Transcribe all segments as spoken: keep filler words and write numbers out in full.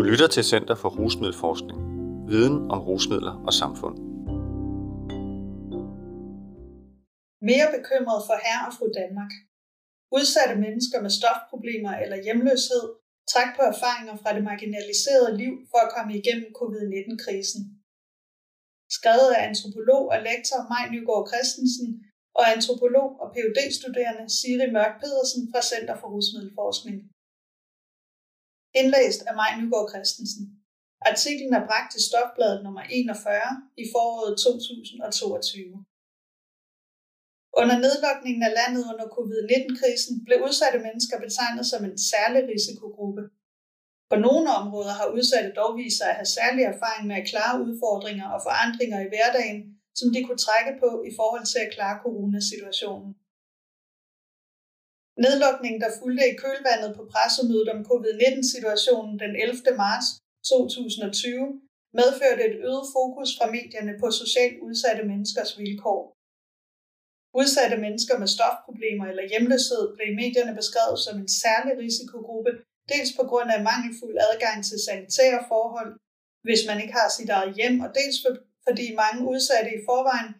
Du lytter til Center for Rusmiddelforskning. Viden om rusmidler og samfund. Mere bekymret for herre og fru Danmark. Udsatte mennesker med stofproblemer eller hjemløshed træk på erfaringer fra det marginaliserede liv for at komme igennem covid nitten-krisen. Skrevet af antropolog og lektor Maj Nygaard Christensen og antropolog og P H D-studerende Siri Mørk-Pedersen fra Center for Rusmiddelforskning. Indlæst af Maj Nygaard Christensen. Artiklen er bragt til Stofbladet nummer enogfyrre i foråret to tusind og toogtyve. Under nedlukningen af landet under covid nitten-krisen blev udsatte mennesker betegnet som en særlig risikogruppe. På nogle områder har udsatte dog vist sig at have særlig erfaring med at klare udfordringer og forandringer i hverdagen, som de kunne trække på i forhold til at klare coronasituationen. Nedlukningen, der fulgte i kølvandet på pressemødet om covid nitten-situationen den ellevte marts to tusind og tyve, medførte et øget fokus fra medierne på socialt udsatte menneskers vilkår. Udsatte mennesker med stofproblemer eller hjemløshed blev i medierne beskrevet som en særlig risikogruppe, dels på grund af mangelfuld adgang til sanitære forhold, hvis man ikke har sit eget hjem, og dels fordi mange udsatte i forvejen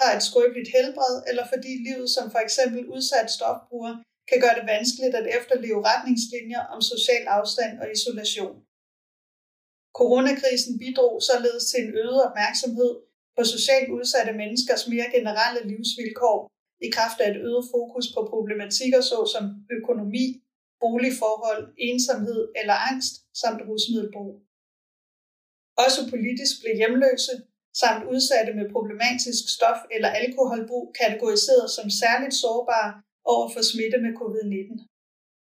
har et skrøbeligt helbred, eller fordi livet som f.eks. udsat stofbruger kan gøre det vanskeligt at efterleve retningslinjer om social afstand og isolation. Coronakrisen bidrog således til en øget opmærksomhed på socialt udsatte menneskers mere generelle livsvilkår i kraft af et øget fokus på problematikker såsom økonomi, boligforhold, ensomhed eller angst samt rusmiddelbrug. Også politisk blev hjemløse samt udsatte med problematisk stof- eller alkoholbrug kategoriseret som særligt sårbare over for smitte med covid nitten.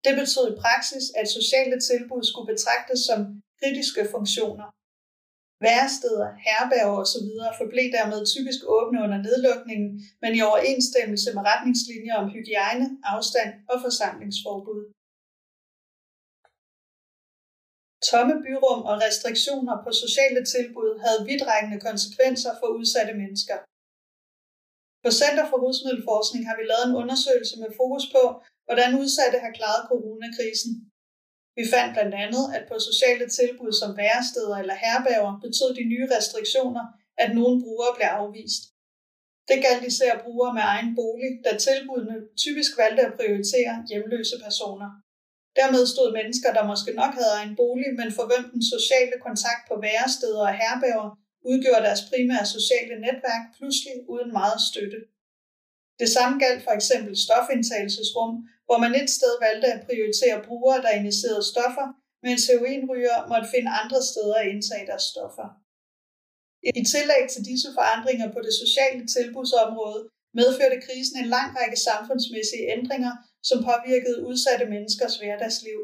Det betød i praksis, at sociale tilbud skulle betragtes som kritiske funktioner. Væresteder, herberger osv. forblev dermed typisk åbne under nedlukningen, men i overensstemmelse med retningslinjer om hygiejne, afstand og forsamlingsforbud. Tomme byrum og restriktioner på sociale tilbud havde vidtrækkende konsekvenser for udsatte mennesker. På Center for Rusmiddelforskning har vi lavet en undersøgelse med fokus på, hvordan udsatte har klaret coronakrisen. Vi fandt blandt andet, at på sociale tilbud som væresteder eller herberger betød de nye restriktioner, at nogle brugere blev afvist. Det galt især brugere med egen bolig, da tilbuddene typisk valgte at prioritere hjemløse personer. Dermed stod mennesker, der måske nok havde egen bolig, men for hvem den sociale kontakt på væresteder og herberger udgjorde deres primære sociale netværk pludselig uden meget støtte. Det samme galt for eksempel stofindtagelsesrum, hvor man et sted valgte at prioritere brugere, der injicerede stoffer, mens heroinrygere måtte finde andre steder at indtage deres stoffer. I tillæg til disse forandringer på det sociale tilbudsområde medførte krisen en lang række samfundsmæssige ændringer, som påvirkede udsatte menneskers hverdagsliv.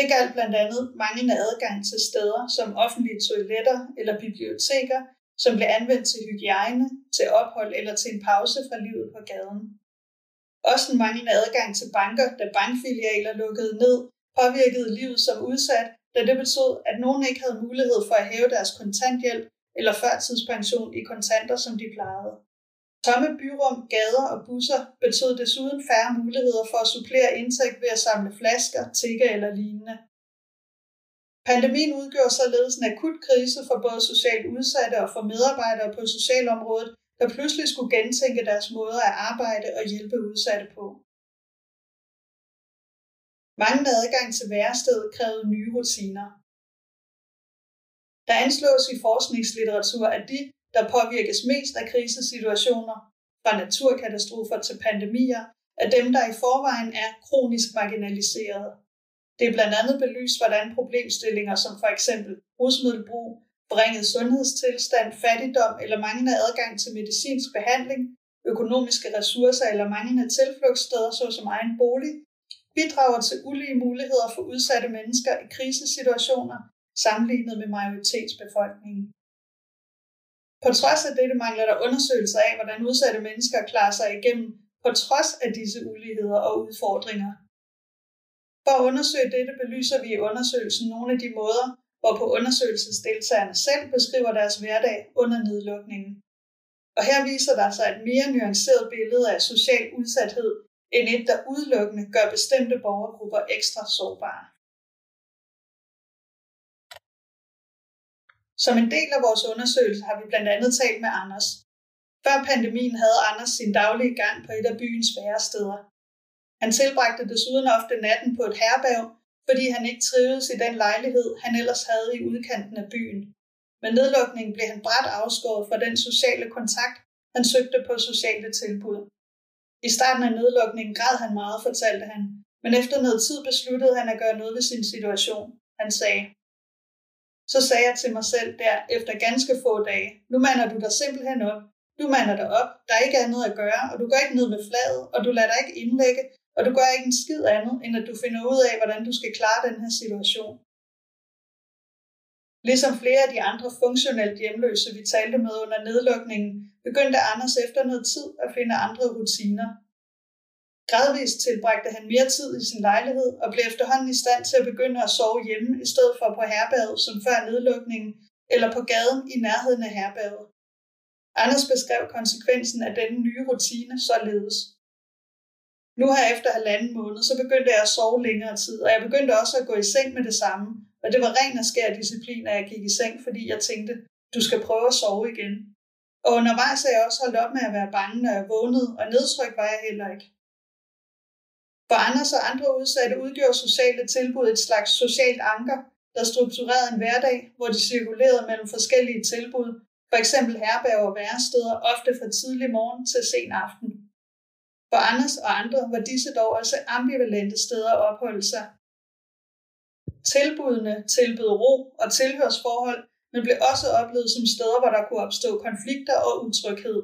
Det galt blandt andet manglende adgang til steder som offentlige toiletter eller biblioteker, som blev anvendt til hygiejne, til ophold eller til en pause fra livet på gaden. Også en manglende adgang til banker, da bankfilialer lukkede ned, påvirkede livet som udsat, da det betød, at nogen ikke havde mulighed for at hæve deres kontanthjælp eller førtidspension i kontanter, som de plejede. Tomme byrum, gader og busser betød desuden færre muligheder for at supplere indtægt ved at samle flasker, tikke eller lignende. Pandemien udgjorde således en akut krise for både socialt udsatte og for medarbejdere på socialområdet, der pludselig skulle gentænke deres måder at arbejde og hjælpe udsatte på. Manglende adgang til værestedet krævede nye rutiner. Der anslås i forskningslitteratur, at de, der påvirkes mest af krisesituationer, fra naturkatastrofer til pandemier, er dem, der i forvejen er kronisk marginaliserede. Det er blandt andet belyst, hvordan problemstillinger som f.eks. rusmiddelbrug, forringet sundhedstilstand, fattigdom eller manglende adgang til medicinsk behandling, økonomiske ressourcer eller manglende tilflugtssteder såsom egen bolig, bidrager til ulige muligheder for udsatte mennesker i krisesituationer sammenlignet med majoritetsbefolkningen. På trods af dette mangler der undersøgelser af, hvordan udsatte mennesker klarer sig igennem på trods af disse uligheder og udfordringer. For at undersøge dette belyser vi i undersøgelsen nogle af de måder, hvorpå undersøgelsesdeltagerne selv beskriver deres hverdag under nedlukningen. Og her viser der sig et mere nuanceret billede af social udsathed, end et, der udelukkende gør bestemte borgergrupper ekstra sårbare. Som en del af vores undersøgelse har vi blandt andet talt med Anders. Før pandemien havde Anders sin daglige gang på et af byens færre steder. Han tilbragte desuden ofte natten på et herberg, fordi han ikke trivedes i den lejlighed, han ellers havde i udkanten af byen. Med nedlukningen blev han brat afskåret fra den sociale kontakt, han søgte på sociale tilbud. I starten af nedlukningen græd han meget, fortalte han, men efter noget tid besluttede han at gøre noget ved sin situation. Han sagde, så sagde jeg til mig selv der efter ganske få dage, nu mander du dig simpelthen op, du mander dig op, der er ikke andet at gøre, og du går ikke ned med flaget, og du lader dig ikke indlægge, og du gør ikke en skid andet, end at du finder ud af, hvordan du skal klare den her situation. Ligesom flere af de andre funktionelt hjemløse, vi talte med under nedlukningen, begyndte Anders efter noget tid at finde andre rutiner. Gradvist tilbragte han mere tid i sin lejlighed og blev efterhånden i stand til at begynde at sove hjemme i stedet for på herberget som før nedlukningen eller på gaden i nærheden af herberget. Anders beskrev konsekvensen af denne nye rutine således. Nu her efter halvanden måned, så begyndte jeg at sove længere tid, og jeg begyndte også at gå i seng med det samme, og det var ren og skær disciplin, at jeg gik i seng, fordi jeg tænkte, du skal prøve at sove igen. Og undervejs er jeg også holdt op med at være bange, når jeg vågnede, og nedtryk var jeg heller ikke. For Anders og andre udsatte udgjorde sociale tilbud et slags socialt anker, der strukturerede en hverdag, hvor de cirkulerede mellem forskellige tilbud, f.eks. herberger og væresteder, ofte fra tidlig morgen til sen aften. For Anders og andre var disse dog også ambivalente steder at opholde sig. Tilbudene tilbød ro og tilhørsforhold, men blev også oplevet som steder, hvor der kunne opstå konflikter og utryghed.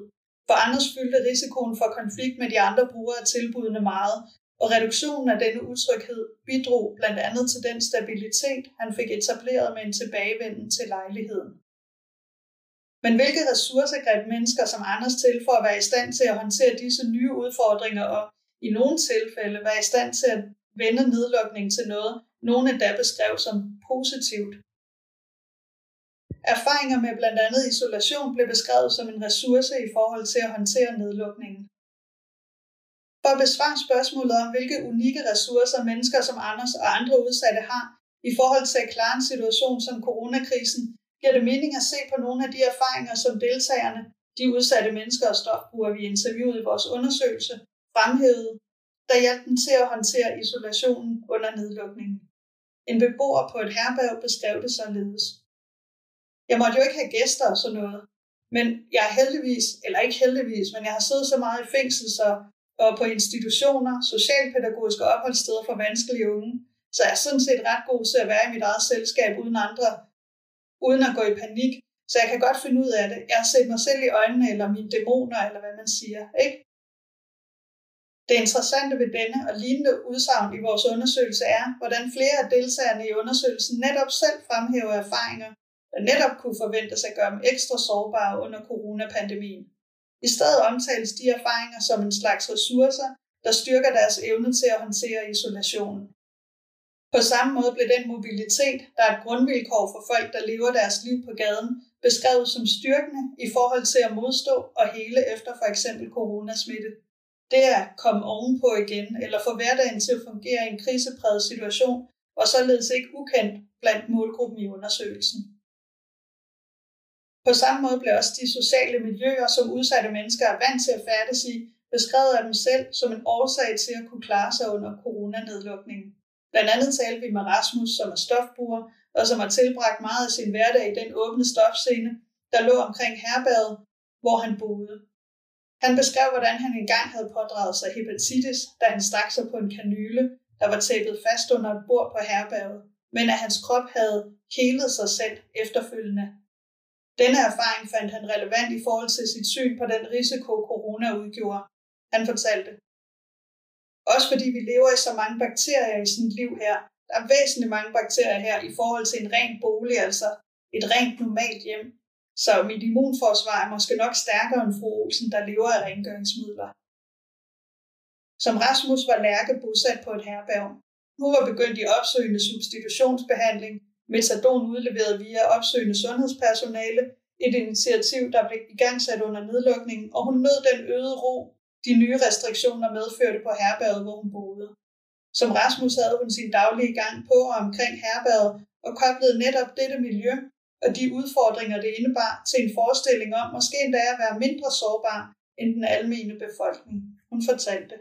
For Anders fyldte risikoen for konflikt med de andre brugere af tilbudene meget, og reduktionen af denne utryghed bidrog blandt andet til den stabilitet, han fik etableret med en tilbagevenden til lejligheden. Men hvilke ressourcer greb mennesker som Anders til for at være i stand til at håndtere disse nye udfordringer og i nogle tilfælde være i stand til at vende nedlukningen til noget, nogen endda beskrev som positivt? Erfaringer med blandt andet isolation blev beskrevet som en ressource i forhold til at håndtere nedlukningen. For at besvare spørgsmålet om, hvilke unikke ressourcer mennesker som Anders og andre udsatte har i forhold til at klare en situation som coronakrisen, giver det mening at se på nogle af de erfaringer, som deltagerne, de udsatte mennesker og stofbrugere, vi interviewede i vores undersøgelse, fremhævede, der hjalp dem til at håndtere isolationen under nedlukningen. En beboer på et herberg beskrev det således. Jeg måtte jo ikke have gæster og sådan noget, men jeg er heldigvis, eller ikke heldigvis, men jeg har siddet så meget i fængsel, så og på institutioner, socialpædagogiske opholdssteder for vanskelige unge, så jeg er sådan set ret god til at være i mit eget selskab uden andre, uden at gå i panik, så jeg kan godt finde ud af det. Jeg har set mig selv i øjnene, eller mine dæmoner, eller hvad man siger, ikke? Det interessante ved denne og lignende udsagn i vores undersøgelse er, hvordan flere af deltagerne i undersøgelsen netop selv fremhæver erfaringer, der netop kunne forventes at gøre dem ekstra sårbare under coronapandemien. I stedet omtales de erfaringer som en slags ressourcer, der styrker deres evne til at håndtere isolationen. På samme måde blev den mobilitet, der er et grundvilkår for folk, der lever deres liv på gaden, beskrevet som styrkende i forhold til at modstå og hele efter for eksempel coronasmitte. Det er at komme ovenpå igen eller få hverdagen til at fungere i en krisepræget situation, og således ikke ukendt blandt målgruppen i undersøgelsen. På samme måde blev også de sociale miljøer, som udsatte mennesker er vant til at færdes i, beskrevet af dem selv som en årsag til at kunne klare sig under coronanedlukningen. Blandt andet talte vi med Rasmus, som er stofbruger, og som har tilbragt meget af sin hverdag i den åbne stofscene, der lå omkring herberget, hvor han boede. Han beskrev, hvordan han engang havde pådraget sig hepatitis, da han stak sig på en kanyle, der var tæppet fast under et bord på herberget, men at hans krop havde helet sig selv efterfølgende. Denne erfaring fandt han relevant i forhold til sit syn på den risiko, corona udgjorde. Han fortalte, også fordi vi lever i så mange bakterier i sit liv her, der er væsentligt mange bakterier her i forhold til en ren bolig, altså et rent normalt hjem. Så mit immunforsvar er måske nok stærkere end fru Olsen, der lever af rengøringsmidler. Som Rasmus var Lærke bosat på et herberg. Hun var begyndt i opsøgende substitutionsbehandling, metadon udleveret via opsøgende sundhedspersonale, et initiativ, der blev igangsat under nedlukningen, og hun nød den øgede ro, de nye restriktioner medførte på herberget, hvor hun boede. Som Rasmus havde hun sin daglige gang på og omkring herberget, og koblede netop dette miljø og de udfordringer, det indebar, til en forestilling om måske endda at være mindre sårbar end den almene befolkning. Hun fortalte.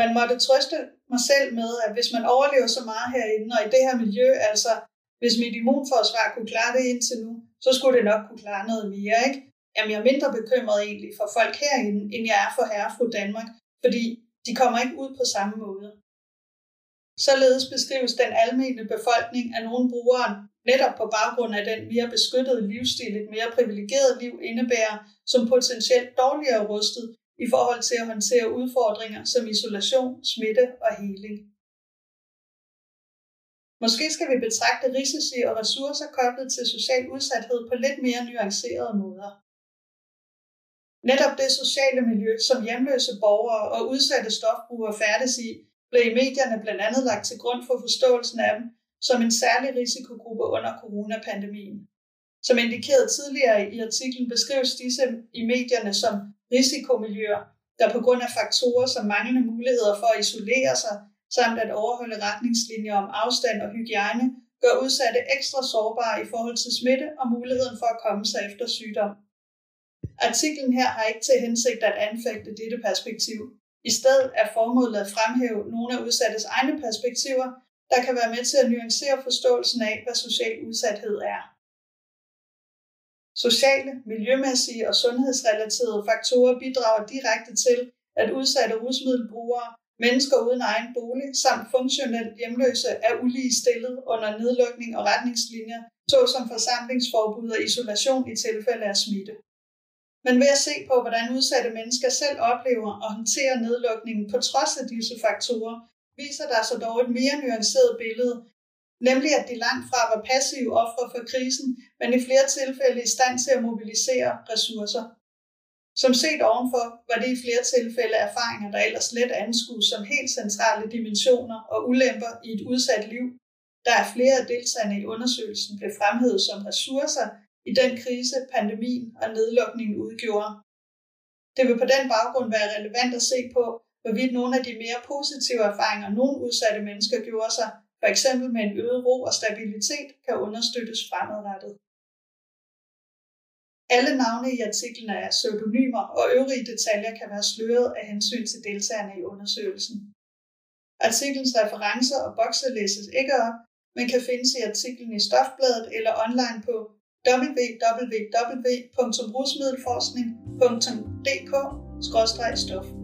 Man måtte trøste mig selv med, at hvis man overlever så meget herinde og i det her miljø, altså hvis mit immunforsvar kunne klare det indtil nu, så skulle det nok kunne klare noget mere, ikke? Jamen jeg er mindre bekymret egentlig for folk herinde, end jeg er for herre og fru Danmark, fordi de kommer ikke ud på samme måde. Således beskrives den almene befolkning af nogle brugere netop på baggrund af den mere beskyttede livsstil, et mere privilegeret liv indebærer, som potentielt dårligere rustet i forhold til at håndtere udfordringer som isolation, smitte og heling. Måske skal vi betragte risici og ressourcer koblet til social udsathed på lidt mere nuancerede måder. Netop det sociale miljø, som hjemløse borgere og udsatte stofbrugere færdes i, blev i medierne blandt andet lagt til grund for forståelsen af dem som en særlig risikogruppe under coronapandemien. Som indikeret tidligere i artiklen beskrives disse i medierne som risikomiljøer, der på grund af faktorer som manglende muligheder for at isolere sig, samt at overholde retningslinjer om afstand og hygiejne, gør udsatte ekstra sårbare i forhold til smitte og muligheden for at komme sig efter sygdom. Artiklen her har ikke til hensigt at anfægte dette perspektiv. I stedet er formålet at fremhæve nogle af udsattes egne perspektiver, der kan være med til at nuancere forståelsen af, hvad social udsathed er. Sociale, miljømæssige og sundhedsrelaterede faktorer bidrager direkte til, at udsatte rusmiddelbrugere, mennesker uden egen bolig samt funktionelt hjemløse er ulige stillet under nedlukning og retningslinjer, såsom forsamlingsforbud og isolation i tilfælde af smitte. Men ved at se på, hvordan udsatte mennesker selv oplever og håndterer nedlukningen på trods af disse faktorer, viser der sig dog et mere nuanceret billede, nemlig at de langt fra var passive ofre for krisen, men i flere tilfælde i stand til at mobilisere ressourcer. Som set ovenfor var det i flere tilfælde erfaringer, der ellers let anskues som helt centrale dimensioner og ulemper i et udsat liv, der er flere af deltagerne i undersøgelsen blev fremhævet som ressourcer i den krise, pandemien og nedlukningen udgjorde. Det vil på den baggrund være relevant at se på, hvorvidt nogle af de mere positive erfaringer, nogle udsatte mennesker gjorde sig, f.eks. med en øget ro og stabilitet, kan understøttes fremadrettet. Alle navne i artiklen er pseudonymer, og øvrige detaljer kan være sløret af hensyn til deltagerne i undersøgelsen. Artiklens referencer og bokser læses ikke op, men kan findes i artiklen i Stofbladet eller online på w w w punktum rusmiddelforskning punktum d k skråstreg stof.